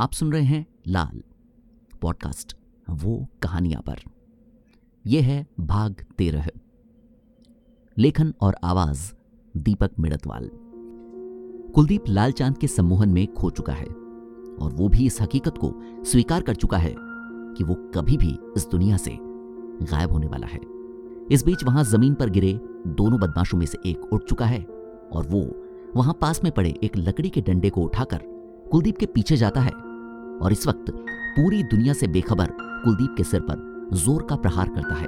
आप सुन रहे हैं लाल पॉडकास्ट वो कहानियां पर। यह है भाग 13। लेखन और आवाज दीपक मेहतवाल। कुलदीप लाल चांद के सम्मोहन में खो चुका है और वो भी इस हकीकत को स्वीकार कर चुका है कि वो कभी भी इस दुनिया से गायब होने वाला है। इस बीच वहां जमीन पर गिरे दोनों बदमाशों में से एक उठ चुका है और वो वहां पास में पड़े एक लकड़ी के डंडे को उठाकर कुलदीप के पीछे जाता है और इस वक्त पूरी दुनिया से बेखबर कुलदीप के सिर पर जोर का प्रहार करता है।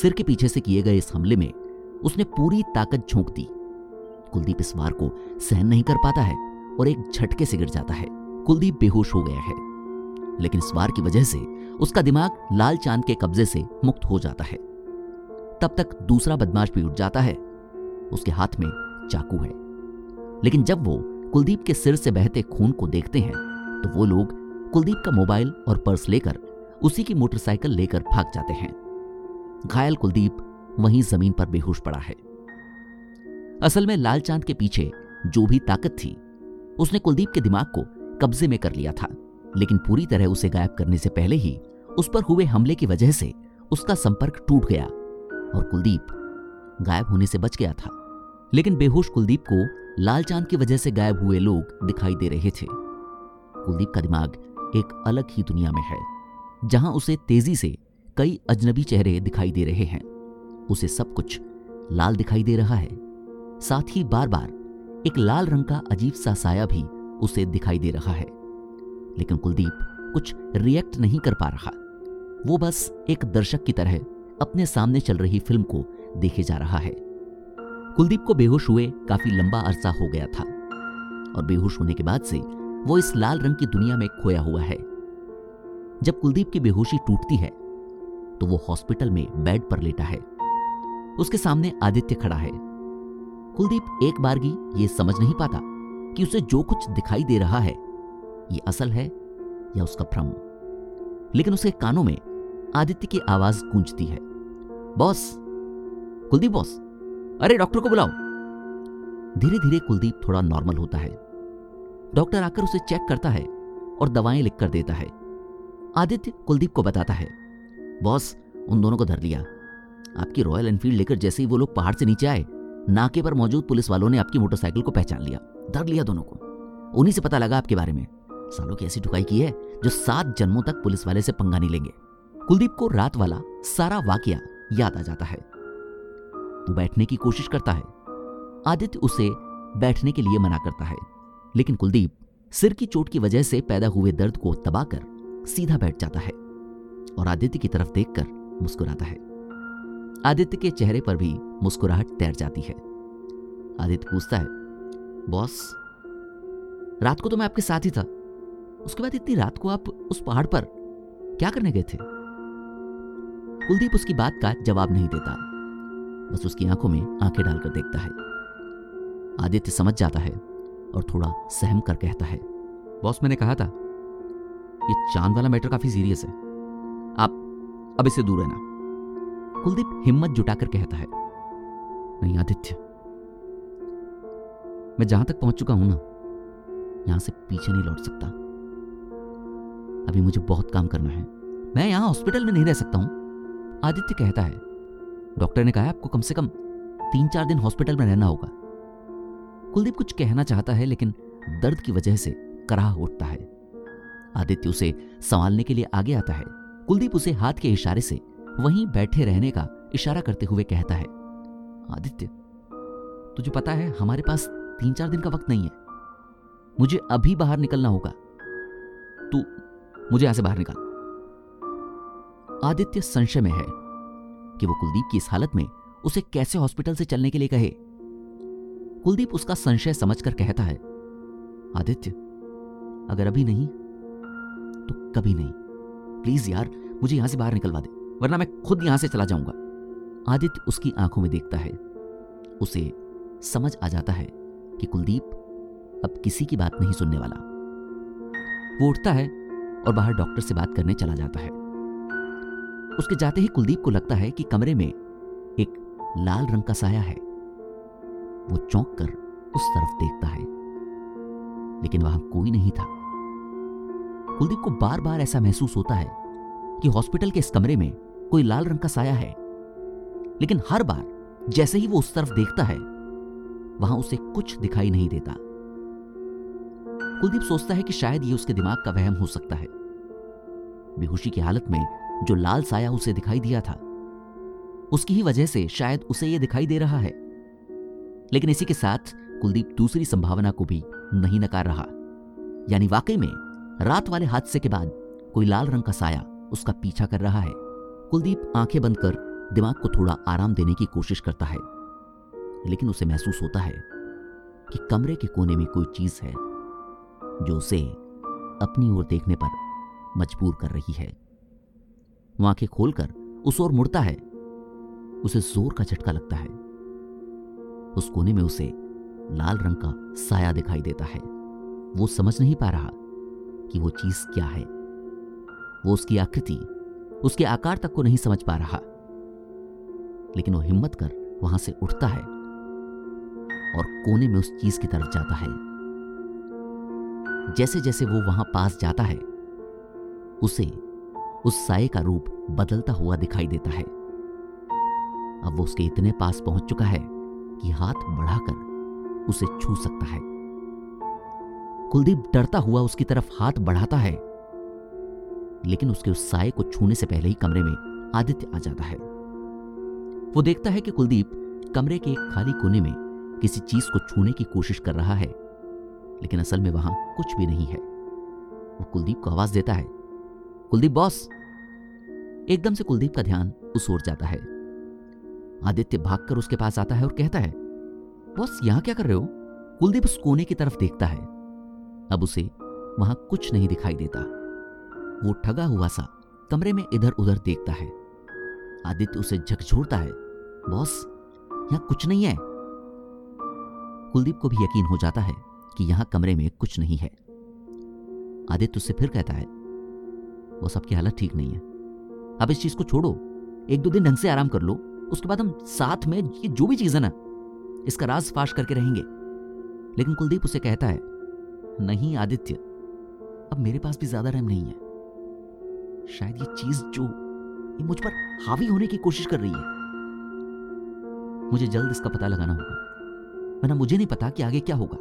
सिर के पीछे से किए गए इस हमले में उसने पूरी ताकत झोंक दी। कुलदीप इस वार को सहन नहीं कर पाता है और एक झटके से गिर जाता है। कुलदीप बेहोश हो गया है, लेकिन इस वार की वजह से उसका दिमाग लाल चांद के कब्जे से मुक्त हो जाता है। तब तक दूसरा बदमाश भी उठ जाता है। उसके हाथ में चाकू है, लेकिन जब वो कुलदीप के सिर से बहते खून को देखते हैं तो वो लोग कुलदीप का मोबाइल और पर्स लेकर उसी की मोटरसाइकिल लेकर भाग जाते हैं। घायल कुलदीप वहीं जमीन पर बेहोश पड़ा है। असल में लाल चांद के पीछे जो भी ताकत थी उसने कुलदीप के दिमाग को कब्जे में कर लिया था, लेकिन पूरी तरह उसे गायब करने से पहले ही उस पर हुए हमले की वजह से उसका संपर्क टूट गया और कुलदीप गायब होने से बच गया था। लेकिन बेहोश कुलदीप को लाल चांद की वजह से गायब हुए लोग दिखाई दे रहे थे। कुलदीप का दिमाग एक अलग ही दुनिया में है, जहां उसे तेजी से कई अजनबी चेहरे दिखाई दे रहे हैं। उसे सब कुछ लाल दिखाई दे रहा है, साथ ही बार बार एक लाल रंग का अजीब सा साया भी उसे दिखाई दे रहा है। लेकिन कुलदीप कुछ रिएक्ट नहीं कर पा रहा। वो बस एक दर्शक की तरह अपने सामने चल रही फिल्म को देखे जा रहा है। कुलदीप को बेहोश हुए काफी लंबा अरसा हो गया था और बेहोश होने के बाद से वो इस लाल रंग की दुनिया में खोया हुआ है। जब कुलदीप की बेहोशी टूटती है तो वो हॉस्पिटल में बेड पर लेटा है। उसके सामने आदित्य खड़ा है। कुलदीप एक बारगी ये समझ नहीं पाता कि उसे जो कुछ दिखाई दे रहा है ये असल है या उसका भ्रम। लेकिन उसके कानों में आदित्य की आवाज गूंजती है, बॉस, कुलदीप बॉस, अरे डॉक्टर को बुलाओ। धीरे धीरे कुलदीप थोड़ा नॉर्मल होता है। डॉक्टर आकर उसे चेक करता है और दवाएं लिख कर देता है। आदित्य कुलदीप को बताता है, बॉस, उन दोनों को धर लिया। आपकी रॉयल एनफील्ड लेकर जैसे ही वो लोग पहाड़ से नीचे आए, नाके पर मौजूद पुलिस वालों ने आपकी मोटरसाइकिल को पहचान लिया, धर लिया दोनों को। उन्हीं से पता लगा आपके बारे में। सालों की ऐसी ढुकाई की है जो 7 जन्मों तक पुलिस वाले से पंगा नहीं लेंगे। कुलदीप को रात वाला सारा वाकया याद आ जाता है। वो बैठने की कोशिश करता है। आदित्य उसे बैठने के लिए मना करता है, लेकिन कुलदीप सिर की चोट की वजह से पैदा हुए दर्द को दबाकर सीधा बैठ जाता है और आदित्य की तरफ देखकर मुस्कुराता है। आदित्य के चेहरे पर भी मुस्कुराहट तैर जाती है। आदित्य पूछता है, बॉस, रात को तो मैं आपके साथ ही था, उसके बाद इतनी रात को आप उस पहाड़ पर क्या करने गए थे? कुलदीप उसकी बात का जवाब नहीं देता, बस उसकी आंखों में आंखें डालकर देखता है। आदित्य समझ जाता है और थोड़ा सहम कर कहता है, बॉस, मैंने कहा था ये चांद वाला मैटर काफी सीरियस है, आप अब इससे दूर रहना। कुलदीप हिम्मत जुटाकर कहता है, नहीं आदित्य, मैं जहां तक पहुंच चुका हूं ना, यहां से पीछे नहीं लौट सकता। अभी मुझे बहुत काम करना है, मैं यहां हॉस्पिटल में नहीं रह सकता हूं। आदित्य कहता है, डॉक्टर ने कहा आपको कम से कम 3-4 दिन हॉस्पिटल में रहना होगा। कुलदीप कुछ कहना चाहता है, लेकिन दर्द की वजह से कराह उठता है। आदित्य उसे संभालने के लिए आगे आता है। कुलदीप उसे हाथ के इशारे से वहीं बैठे रहने का इशारा करते हुए कहता है, आदित्य, तुझे पता है हमारे पास 3-4 दिन का वक्त नहीं है, मुझे अभी बाहर निकलना होगा, तू मुझे यहां से बाहर निकाल। आदित्य संशय में है कि वो कुलदीप की इस हालत में उसे कैसे हॉस्पिटल से चलने के लिए कहे। कुलदीप उसका संशय समझकर कहता है, आदित्य, अगर अभी नहीं तो कभी नहीं, प्लीज यार, मुझे यहां से बाहर निकलवा दे, वरना मैं खुद यहां से चला जाऊंगा। आदित्य उसकी आंखों में देखता है। उसे समझ आ जाता है कि कुलदीप अब किसी की बात नहीं सुनने वाला। वो उठता है और बाहर डॉक्टर से बात करने चला जाता है। उसके जाते ही कुलदीप को लगता है कि कमरे में एक लाल रंग का साया है। वो चौंक कर उस तरफ देखता है, लेकिन वहां कोई नहीं था। कुलदीप को बार बार ऐसा महसूस होता है कि हॉस्पिटल के इस कमरे में कोई लाल रंग का साया है, लेकिन हर बार जैसे ही वो उस तरफ देखता है वहां उसे कुछ दिखाई नहीं देता। कुलदीप सोचता है कि शायद ये उसके दिमाग का वहम हो सकता है। बेहोशी की हालत में जो लाल साया उसे दिखाई दिया था, उसकी ही वजह से शायद उसे यह दिखाई दे रहा है। लेकिन इसी के साथ कुलदीप दूसरी संभावना को भी नहीं नकार रहा, यानी वाकई में रात वाले हादसे के बाद कोई लाल रंग का साया उसका पीछा कर रहा है। कुलदीप आंखें बंद कर दिमाग को थोड़ा आराम देने की कोशिश करता है, लेकिन उसे महसूस होता है कि कमरे के कोने में कोई चीज है जो उसे अपनी ओर देखने पर मजबूर कर रही है। वह आंखें खोलकर उस ओर मुड़ता है। उसे जोर का झटका लगता है। उस कोने में उसे लाल रंग का साया दिखाई देता है। वो समझ नहीं पा रहा कि वो चीज क्या है। वो उसकी आकृति, उसके आकार तक को नहीं समझ पा रहा, लेकिन वो हिम्मत कर वहां से उठता है और कोने में उस चीज की तरफ जाता है। जैसे जैसे वो वहां पास जाता है, उसे उस साये का रूप बदलता हुआ दिखाई देता है। अब वो उसके इतने पास पहुंच चुका है कि हाथ बढ़ाकर उसे छू सकता है। कुलदीप डरता हुआ उसकी तरफ हाथ बढ़ाता है, लेकिन उसके उस साये को छूने से पहले ही कमरे में आदित्य आ जाता है। वो देखता है कि कुलदीप कमरे के एक खाली कोने में किसी चीज को छूने की कोशिश कर रहा है, लेकिन असल में वहां कुछ भी नहीं है। वो कुलदीप को आवाज देता है, कुलदीप बॉस। एकदम से कुलदीप का ध्यान उस ओर जाता है। आदित्य भागकर उसके पास आता है और कहता है, बॉस यहां क्या कर रहे हो? कुलदीप उस कोने की तरफ देखता है। अब उसे वहां कुछ नहीं दिखाई देता। वो ठगा हुआ सा कमरे में इधर उधर देखता है। आदित्य उसे झकझोरता है, बॉस यहां कुछ नहीं है। कुलदीप को भी यकीन हो जाता है कि यहां कमरे में कुछ नहीं है। आदित्य उससे फिर कहता है, वो सबकी हालत ठीक नहीं है। अब इस चीज को छोड़ो, एक दो दिन ढंग से आराम कर लो, उसके बाद हम साथ में ये जो भी चीज है ना, इसका राज फाश करके रहेंगे। लेकिन कुलदीप उसे कहता है, नहीं आदित्य, अब मेरे पास भी ज्यादा टाइम नहीं है। शायद ये चीज जो ये मुझ पर हावी होने की कोशिश कर रही है, मुझे जल्द इसका पता लगाना होगा, वरना मुझे नहीं पता कि आगे क्या होगा।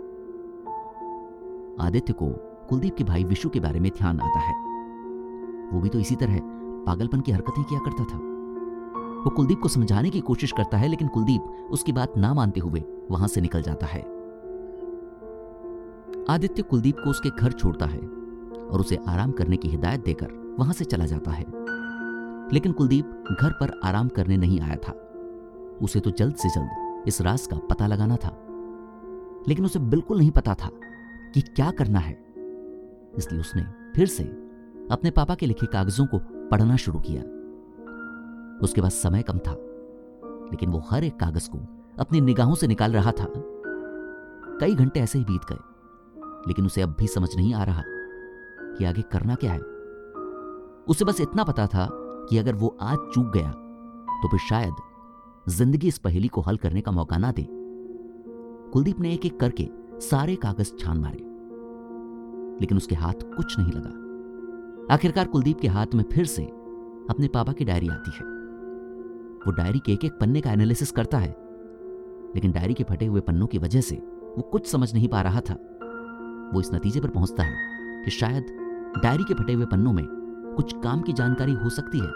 आदित्य को कुलदीप के भाई विषु के बारे में ध्यान आता है। वो भी तो इसी तरह पागलपन की हरकतें किया करता था। वो कुलदीप को समझाने की कोशिश करता है, लेकिन कुलदीप उसकी बात ना मानते हुए वहां से निकल जाता है। आदित्य कुलदीप को उसके घर छोड़ता है और उसे आराम करने की हिदायत देकर वहां से चला जाता है। लेकिन कुलदीप घर पर आराम करने नहीं आया था। उसे तो जल्द से जल्द इस राज का पता लगाना था, लेकिन उसे बिल्कुल नहीं पता था कि क्या करना है। इसलिए उसने फिर से अपने पापा के लिखे कागजों को पढ़ना शुरू किया। उसके पास समय कम था, लेकिन वो हर एक कागज को अपनी निगाहों से निकाल रहा था। कई घंटे ऐसे ही बीत गए, लेकिन उसे अब भी समझ नहीं आ रहा कि आगे करना क्या है। उसे बस इतना पता था कि अगर वो आज चूक गया तो फिर शायद जिंदगी इस पहेली को हल करने का मौका ना दे। कुलदीप ने एक एक करके सारे कागज छान मारे, लेकिन उसके हाथ कुछ नहीं लगा। आखिरकार कुलदीप के हाथ में फिर से अपने पापा की डायरी आती है। वो डायरी के एक एक पन्ने का एनालिसिस करता है, लेकिन डायरी के फटे हुए पन्नों की वजह से वो कुछ समझ नहीं पा रहा था। वो इस नतीजे पर पहुंचता है कि शायद डायरी के फटे हुए पन्नों में कुछ काम की जानकारी हो सकती है।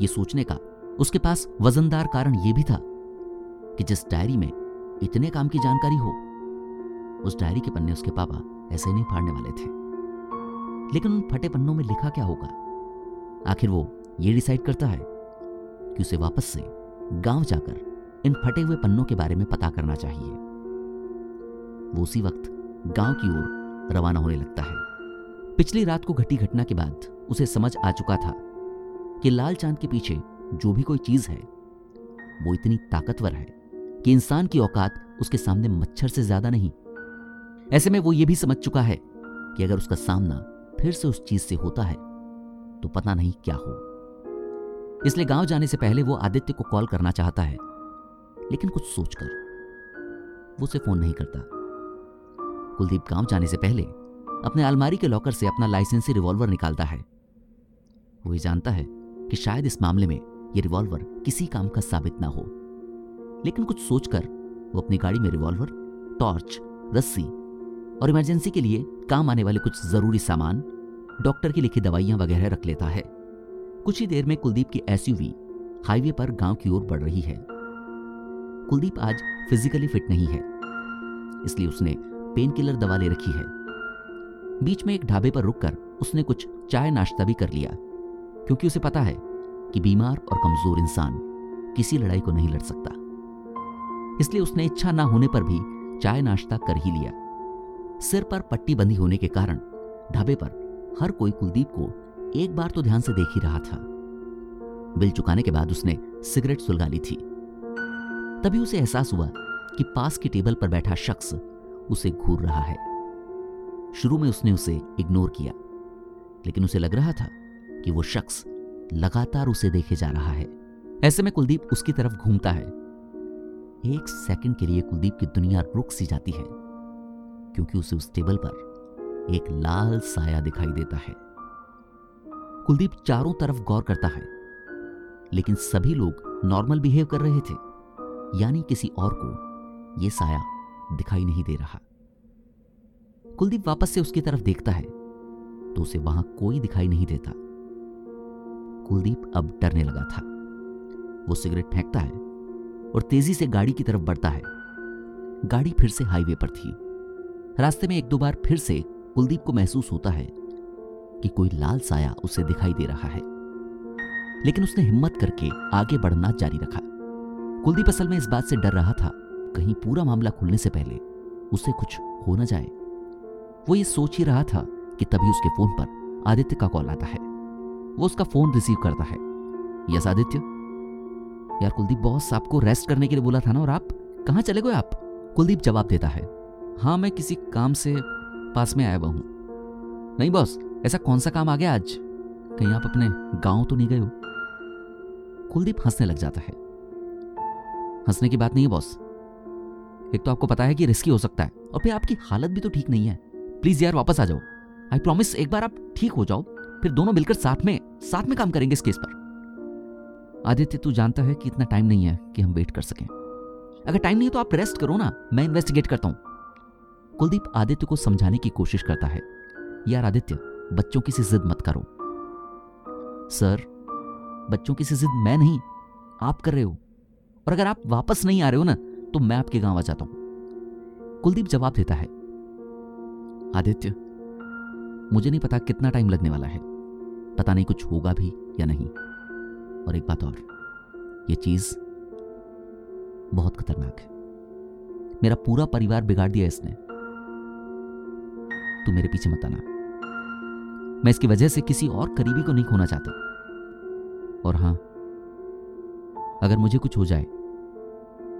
ये सोचने का उसके पास वजनदार कारण ये भी था कि जिस डायरी में इतने काम की जानकारी हो, उस डायरी के पन्ने उसके पापा ऐसे नहीं फाड़ने वाले थे। लेकिन उन फटे पन्नों में लिखा क्या होगा? आखिर वो ये डिसाइड करता है कि उसे वापस से गांव जाकर इन फटे हुए पन्नों के बारे में पता करना चाहिए। वो उसी वक्त गांव की ओर रवाना होने लगता है। पिछली रात को घटी घटना के बाद उसे समझ आ चुका था कि लाल चांद के पीछे जो भी कोई चीज है, वो इतनी ताकतवर है कि इंसान की औकात उसके सामने मच्छर से ज्यादा नहीं। ऐसे में वो ये भी समझ चुका है कि अगर उसका सामना फिर से उस चीज से होता है तो पता नहीं क्या हो। इसलिए गांव जाने से पहले वो आदित्य को कॉल करना चाहता है, लेकिन कुछ सोचकर वो उसे फोन नहीं करता। कुलदीप गांव जाने से पहले अपने अलमारी के लॉकर से अपना लाइसेंसी रिवॉल्वर निकालता है। वो ये जानता है कि शायद इस मामले में ये रिवॉल्वर किसी काम का साबित ना हो, लेकिन कुछ सोचकर वो अपनी गाड़ी में रिवॉल्वर, टॉर्च, रस्सी और इमरजेंसी के लिए काम आने वाले कुछ ज़रूरी सामान, डॉक्टर की लिखी दवाइयाँ वगैरह रख लेता है। कुछ ही देर में कुलदीप की एसयूवी हाईवे पर गांव की ओर बढ़ रही है। कुलदीप आज फिजिकली फिट नहीं है, इसलिए उसने पेन किलर दवा ले रखी है। बीच में एक ढाबे पर रुककर उसने कुछ चाय नाश्ता भी कर लिया, क्योंकि उसे पता है कि बीमार और कमजोर इंसान किसी लड़ाई को नहीं लड़ सकता, इसलिए उसने इच्छा ना होने पर भी चाय नाश्ता कर ही लिया। सिर पर पट्टी बंधी होने के कारण ढाबे पर हर कोई कुलदीप को एक बार तो ध्यान से देख ही रहा था। बिल चुकाने के बाद उसने सिगरेट सुलगा ली थी। तभी उसे एहसास हुआ कि पास की टेबल पर बैठा शख्स उसे घूर रहा है। शुरू में उसने उसे इग्नोर किया, लेकिन उसे लग रहा था कि वो शख्स लगातार उसे देखे जा रहा है। ऐसे में कुलदीप उसकी तरफ घूमता है। एक सेकंड के लिए कुलदीप की दुनिया रुक सी जाती है, क्योंकि उसे उस टेबल पर एक लाल साया दिखाई देता है। कुलदीप चारों तरफ गौर करता है, लेकिन सभी लोग नॉर्मल बिहेव कर रहे थे, यानी किसी और को यह साया दिखाई नहीं दे रहा। कुलदीप वापस से उसकी तरफ देखता है तो उसे वहां कोई दिखाई नहीं देता। कुलदीप अब डरने लगा था। वो सिगरेट फेंकता है और तेजी से गाड़ी की तरफ बढ़ता है। गाड़ी फिर से हाईवे पर थी। रास्ते में एक दो बार फिर से कुलदीप को महसूस होता है कि कोई लाल साया उसे दिखाई दे रहा है, लेकिन उसने हिम्मत करके आगे बढ़ना जारी रखा। कुलदीप असल में इस बात से डर रहा था कहीं पूरा मामला खुलने से पहले उसे कुछ हो न जाए। वो ये सोच ही रहा था कि तभी उसके फोन पर आदित्य का कॉल आता है। वो उसका फोन रिसीव करता है। यस आदित्य। यार कुलदीप, बॉस आपको रेस्ट करने के लिए बोला था ना, और आप कहाँ चले गए आप? कुलदीप जवाब देता है, हाँ मैं किसी काम से पास में आया हुआ हूँ। नहीं बॉस, ऐसा कौन सा काम आ गया आज? कहीं आप अपने गाँव तो नहीं गए हो? कुलदीप हंसने लग जाता है। हंसने की बात नहीं है बॉस, एक तो आपको पता है कि रिस्की हो सकता है, और फिर आपकी हालत भी तो ठीक नहीं है। प्लीज यार वापस आ जाओ, आई प्रॉमिस। एक बार आप ठीक हो जाओ, फिर दोनों मिलकर साथ में काम करेंगे इस केस पर। आदित्य, तू जानता है कि इतना टाइम नहीं है कि हम वेट कर सकें। अगर टाइम नहीं है तो आप रेस्ट करो ना, मैं इन्वेस्टिगेट करता हूं। कुलदीप आदित्य को समझाने की कोशिश करता है, यार आदित्य बच्चों की सी जिद मत करो। सर, बच्चों की सी जिद मैं नहीं, आप कर रहे हो, और अगर आप वापस नहीं आ रहे हो ना तो मैं आपके गांव आ जाता हूं। कुलदीप जवाब देता है, आदित्य मुझे नहीं पता कितना टाइम लगने वाला है, पता नहीं कुछ होगा भी या नहीं, और एक बात और, ये चीज बहुत खतरनाक है। मेरा पूरा परिवार बिगाड़ दिया इसने। तू मेरे पीछे मत आना, मैं इसकी वजह से किसी और करीबी को नहीं खोना चाहता। और हां, अगर मुझे कुछ हो जाए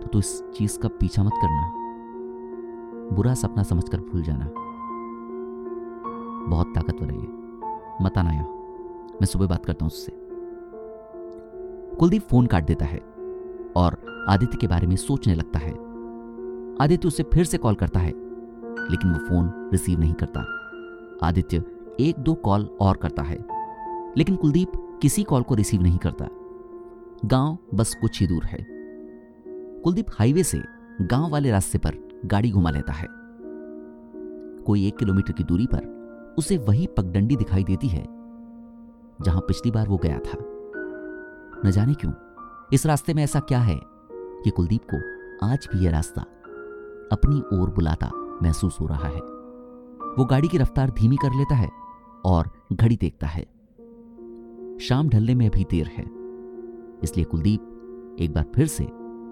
तो तू इस चीज का पीछा मत करना, बुरा सपना समझकर भूल जाना। बहुत ताकतवर है ये, मत आना यहां, मैं सुबह बात करता हूं उससे। कुलदीप फोन काट देता है और आदित्य के बारे में सोचने लगता है। आदित्य उसे फिर से कॉल करता है, लेकिन वो फोन रिसीव नहीं करता। आदित्य एक दो कॉल और करता है, लेकिन कुलदीप किसी कॉल को रिसीव नहीं करता। गांव बस कुछ ही दूर है। कुलदीप हाईवे से गांव वाले रास्ते पर गाड़ी घुमा लेता है। कोई 1 किलोमीटर की दूरी पर उसे वही पगडंडी दिखाई देती है जहां पिछली बार वो गया था। न जाने क्यों इस रास्ते में ऐसा क्या है कि कुलदीप को आज भी यह रास्ता अपनी ओर बुलाता महसूस हो रहा है। वो गाड़ी की रफ्तार धीमी कर लेता है और घड़ी देखता है। शाम ढलने में अभी देर है, इसलिए कुलदीप एक बार फिर से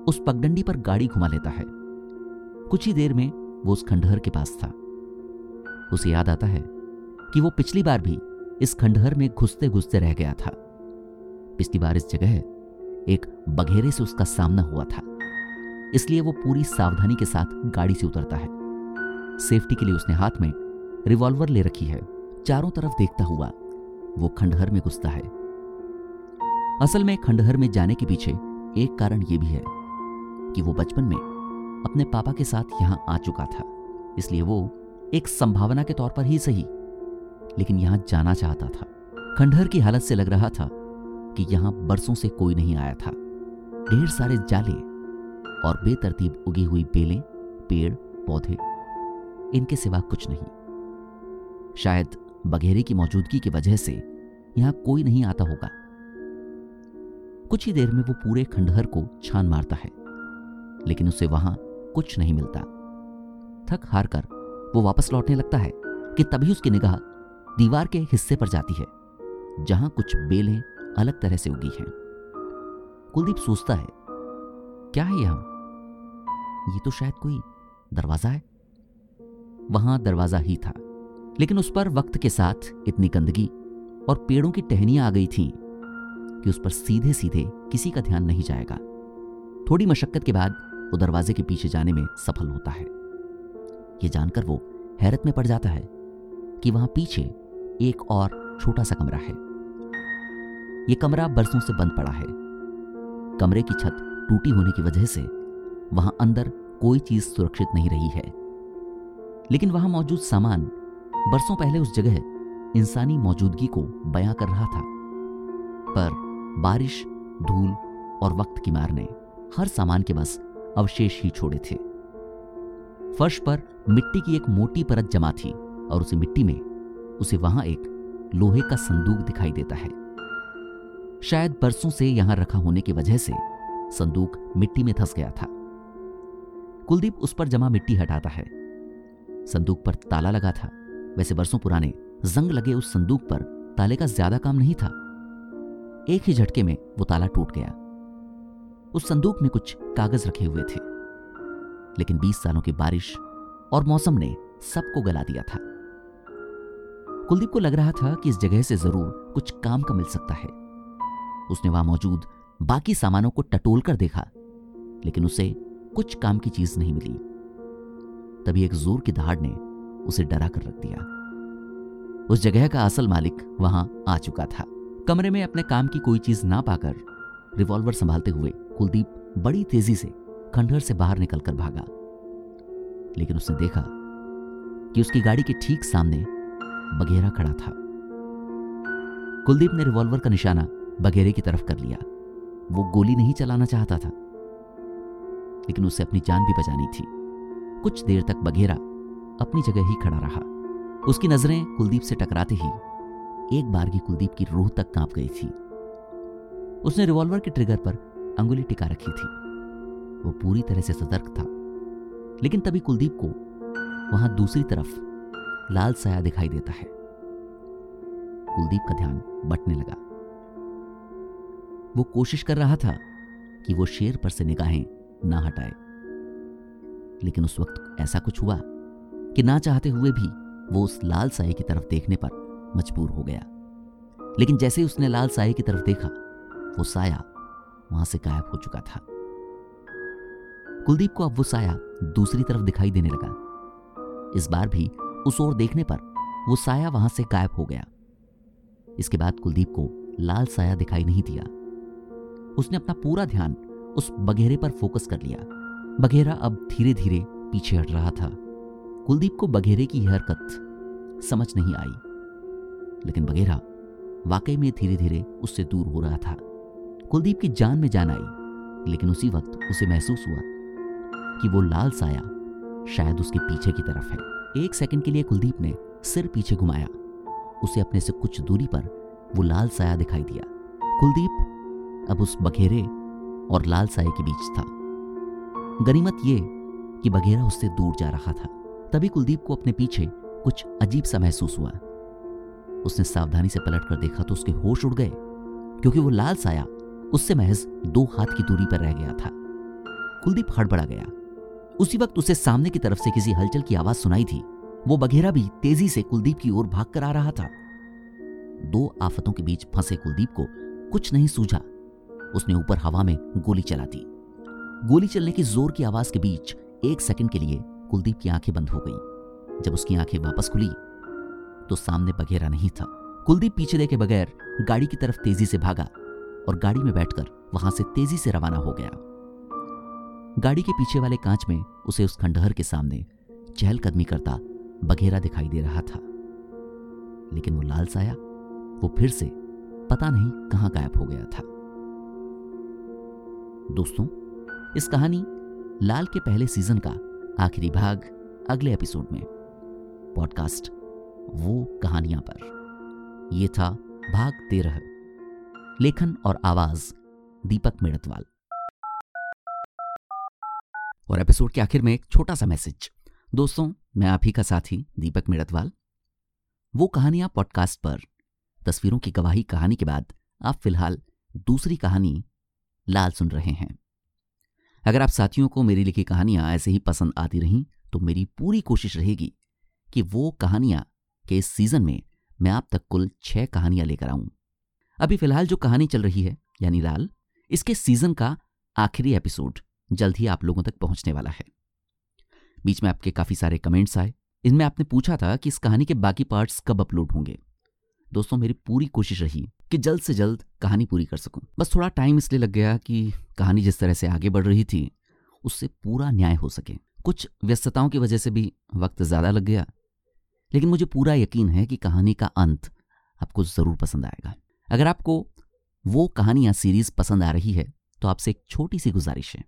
उस पगडंडी पर गाड़ी घुमा लेता है। कुछ ही देर में वो उस खंडहर के पास था। उसे याद आता है कि वो पिछली बार भी इस खंडहर में घुसते घुसते रह गया था। पिछली बार इस जगह एक बघेरे से उसका सामना हुआ था, इसलिए वो पूरी सावधानी के साथ गाड़ी से उतरता है। सेफ्टी के लिए उसने हाथ में रिवॉल्वर ले रखी है। चारों तरफ देखता हुआ वो खंडहर में घुसता है। असल में खंडहर में जाने के पीछे एक कारण यह भी है कि वो बचपन में अपने पापा के साथ यहाँ आ चुका था, इसलिए वो एक संभावना के तौर पर ही सही, लेकिन यहां जाना चाहता था। खंडहर की हालत से लग रहा था कि यहां बरसों से कोई नहीं आया था। ढेर सारे जाले और बेतरतीब उगी हुई बेलें, पेड़, पौधे, इनके सिवा कुछ नहीं। शायद बघेरे की मौजूदगी की वजह से यहां कोई नहीं आता होगा। कुछ ही देर में वो पूरे खंडहर को छान मारता है, लेकिन उसे वहां कुछ नहीं मिलता। थक हार कर वो वापस लौटने लगता है कि तभी उसकी निगाह दीवार के हिस्से पर जाती है, जहां कुछ बेलें अलग तरह से उगी हैं। कुलदीप सोचता है, क्या है यहां? ये तो शायद कोई दरवाजा है। वहां दरवाजा ही था, लेकिन उस पर वक्त के साथ इतनी गंदगी और पेड़ों की टहनियां आ गई थीं कि उस पर सीधे सीधे किसी का ध्यान नहीं जाएगा। थोड़ी मशक्कत के बाद वो दरवाजे के पीछे जाने में सफल होता है। ये जानकर वो हैरत में पड़ जाता है कि वहां पीछे एक और छोटा सा कमरा है। ये कमरा बरसों से बंद पड़ा है। कमरे की छत टूटी होने की वजह से वहां अंदर कोई चीज सुरक्षित नहीं रही है, लेकिन वहां मौजूद सामान बरसों पहले उस जगह इंसानी मौजूदगी को बयां कर रहा था। पर बारिश, धूल और वक्त की मार ने हर सामान के बस अवशेष ही छोड़े थे। फर्श पर मिट्टी की एक मोटी परत जमा थी और उसी मिट्टी में उसे वहां एक लोहे का संदूक दिखाई देता है। शायद बरसों से यहां रखा होने की वजह से संदूक मिट्टी में धंस गया था। कुलदीप उस पर जमा मिट्टी हटाता है। संदूक पर ताला लगा था। वैसे बरसों पुराने जंग लगे उस संदूक पर ताले का ज्यादा काम नहीं था। एक ही झटके में वो ताला टूट गया। उस संदूक में कुछ कागज रखे हुए थे, लेकिन 20 सालों की बारिश और मौसम ने सबको गला दिया था। कुलदीप को लग रहा था कि इस जगह से जरूर कुछ काम का मिल सकता है। उसने वहां मौजूद बाकी सामानों को टटोल कर देखा, लेकिन उसे कुछ काम की चीज नहीं मिली। तभी एक जोर की दहाड़ ने उसे डरा कर रख दिया। उस जगह का असल मालिक वहां आ चुका था। कमरे में अपने काम की कोई चीज ना पाकर रिवॉल्वर संभालते हुए कुलदीप बड़ी तेजी से खंडहर से बाहर निकलकर भागा, लेकिन उसने देखा कि उसकी गाड़ी के ठीक सामने बघेरा खड़ा था। कुलदीप ने रिवॉल्वर का निशाना बघेरे की तरफ कर लिया। वो गोली नहीं चलाना चाहता था, लेकिन उसे अपनी जान भी बचानी थी। कुछ देर तक बघेरा अपनी जगह ही खड़ा रहा। उसकी नजरें कुलदीप से टकराते ही एक बारगी कुलदीप की रूह तक कांप गई थी। उसने रिवॉल्वर के ट्रिगर पर अंगुली टिका रखी थी। वो पूरी तरह से सतर्क था, लेकिन तभी कुलदीप को वहां दूसरी तरफ लाल साया दिखाई देता है। कुलदीप का ध्यान बटने लगा। वो कोशिश कर रहा था कि वो शेर पर से निगाहें ना हटाए, लेकिन उस वक्त ऐसा कुछ हुआ कि ना चाहते हुए भी वो उस लाल साये की तरफ देखने पर मजबूर हो गया। लेकिन जैसे ही उसने लाल साये की तरफ देखा, वो साया वहां से गायब हो चुका था। कुलदीप को अब वो साया दूसरी तरफ दिखाई देने लगा। इस बार भी उस ओर देखने पर वो साया वहां से गायब हो गया। इसके बाद कुलदीप को लाल साया दिखाई नहीं दिया। उसने अपना पूरा ध्यान उस बघेरे पर फोकस कर लिया। बघेरा अब धीरे धीरे पीछे हट रहा था। कुलदीप को बघेरे की हरकत समझ नहीं आई, लेकिन बघेरा वाकई में धीरे धीरे उससे दूर हो रहा था। कुलदीप की जान में जान आई, लेकिन उसी वक्त उसे महसूस हुआ कि वो लाल साया शायद उसके पीछे की तरफ है। एक सेकंड के लिए कुलदीप ने सिर पीछे घुमाया। उसे अपने से कुछ दूरी पर वो लाल साया दिखाई दिया। कुलदीप अब उस बघेरे और लाल साये के बीच था। गनीमत ये कि बघेरा उससे दूर जा रहा था। तभी कुलदीप को अपने पीछे कुछ अजीब सा महसूस हुआ। उसने सावधानी से पलट कर देखा तो उसके होश उड़ गए, क्योंकि वो लाल साया उससे महज 2 हाथ की दूरी पर रह गया था। कुलदीप हड़बड़ा गया। उसी वक्त उसे सामने की तरफ से किसी हलचल की आवाज सुनाई थी। वो बघेरा भी तेजी से कुलदीप की ओर भाग कर आ रहा था। 2 आफतों के बीच फंसे कुलदीप को कुछ नहीं सूझा। उसने ऊपर हवा में गोली चला दी। गोली चलने की जोर की आवाज के बीच एक सेकंड के लिए कुलदीप की आंखें बंद हो गई। जब उसकी आंखें वापस खुली तो सामने बघेरा नहीं था। कुलदीप पीछे देखे बगैर गाड़ी की तरफ तेजी से भागा और गाड़ी में बैठकर वहां से तेजी से रवाना हो गया। गाड़ी के पीछे वाले कांच में उसे उस खंडहर के सामने चहलकदमी करता बघेरा दिखाई दे रहा था, लेकिन वो लाल साया वो फिर से पता नहीं कहां गायब हो गया था। दोस्तों, इस कहानी लाल के पहले सीजन का आखिरी भाग अगले एपिसोड में पॉडकास्ट वो कहानियां पर। यह था भाग 13। लेखन और आवाज दीपक मेहतवाल। और एपिसोड के आखिर में एक छोटा सा मैसेज। दोस्तों, मैं आप ही का साथी दीपक मेहतवाल। वो कहानियां पॉडकास्ट पर तस्वीरों की गवाही कहानी के बाद आप फिलहाल दूसरी कहानी लाल सुन रहे हैं। अगर आप साथियों को मेरी लिखी कहानियां ऐसे ही पसंद आती रहीं तो मेरी पूरी कोशिश रहेगी कि वो कहानियां के इस सीजन में मैं आप तक कुल 6 कहानियां लेकर आऊं। अभी फिलहाल जो कहानी चल रही है यानी लाल, इसके सीजन का आखिरी एपिसोड जल्द ही आप लोगों तक पहुंचने वाला है। बीच में आपके काफी सारे कमेंट्स आए, इनमें आपने पूछा था कि इस कहानी के बाकी पार्ट्स कब अपलोड होंगे। दोस्तों, मेरी पूरी कोशिश रही कि जल्द से जल्द कहानी पूरी कर सकूं। बस थोड़ा टाइम इसलिए लग गया कि कहानी जिस तरह से आगे बढ़ रही थी उससे पूरा न्याय हो सके। कुछ व्यस्तताओं की वजह से भी वक्त ज्यादा लग गया, लेकिन मुझे पूरा यकीन है कि कहानी का अंत आपको जरूर पसंद आएगा। अगर आपको वो कहानियां सीरीज पसंद आ रही है तो आपसे एक छोटी सी गुजारिश है,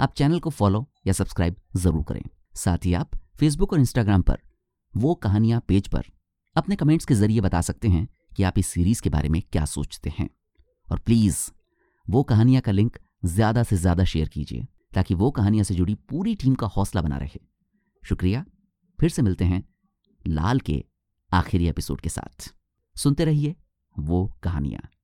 आप चैनल को फॉलो या सब्सक्राइब जरूर करें। साथ ही आप फेसबुक और इंस्टाग्राम पर वो कहानियां पेज पर अपने कमेंट्स के जरिए बता सकते हैं कि आप इस सीरीज के बारे में क्या सोचते हैं। और प्लीज़ वो कहानियां का लिंक ज़्यादा से ज़्यादा शेयर कीजिए ताकि वो कहानियां से जुड़ी पूरी टीम का हौसला बना रहे। शुक्रिया। फिर से मिलते हैं लाल के आखिरी एपिसोड के साथ। सुनते रहिए वो कहानियां।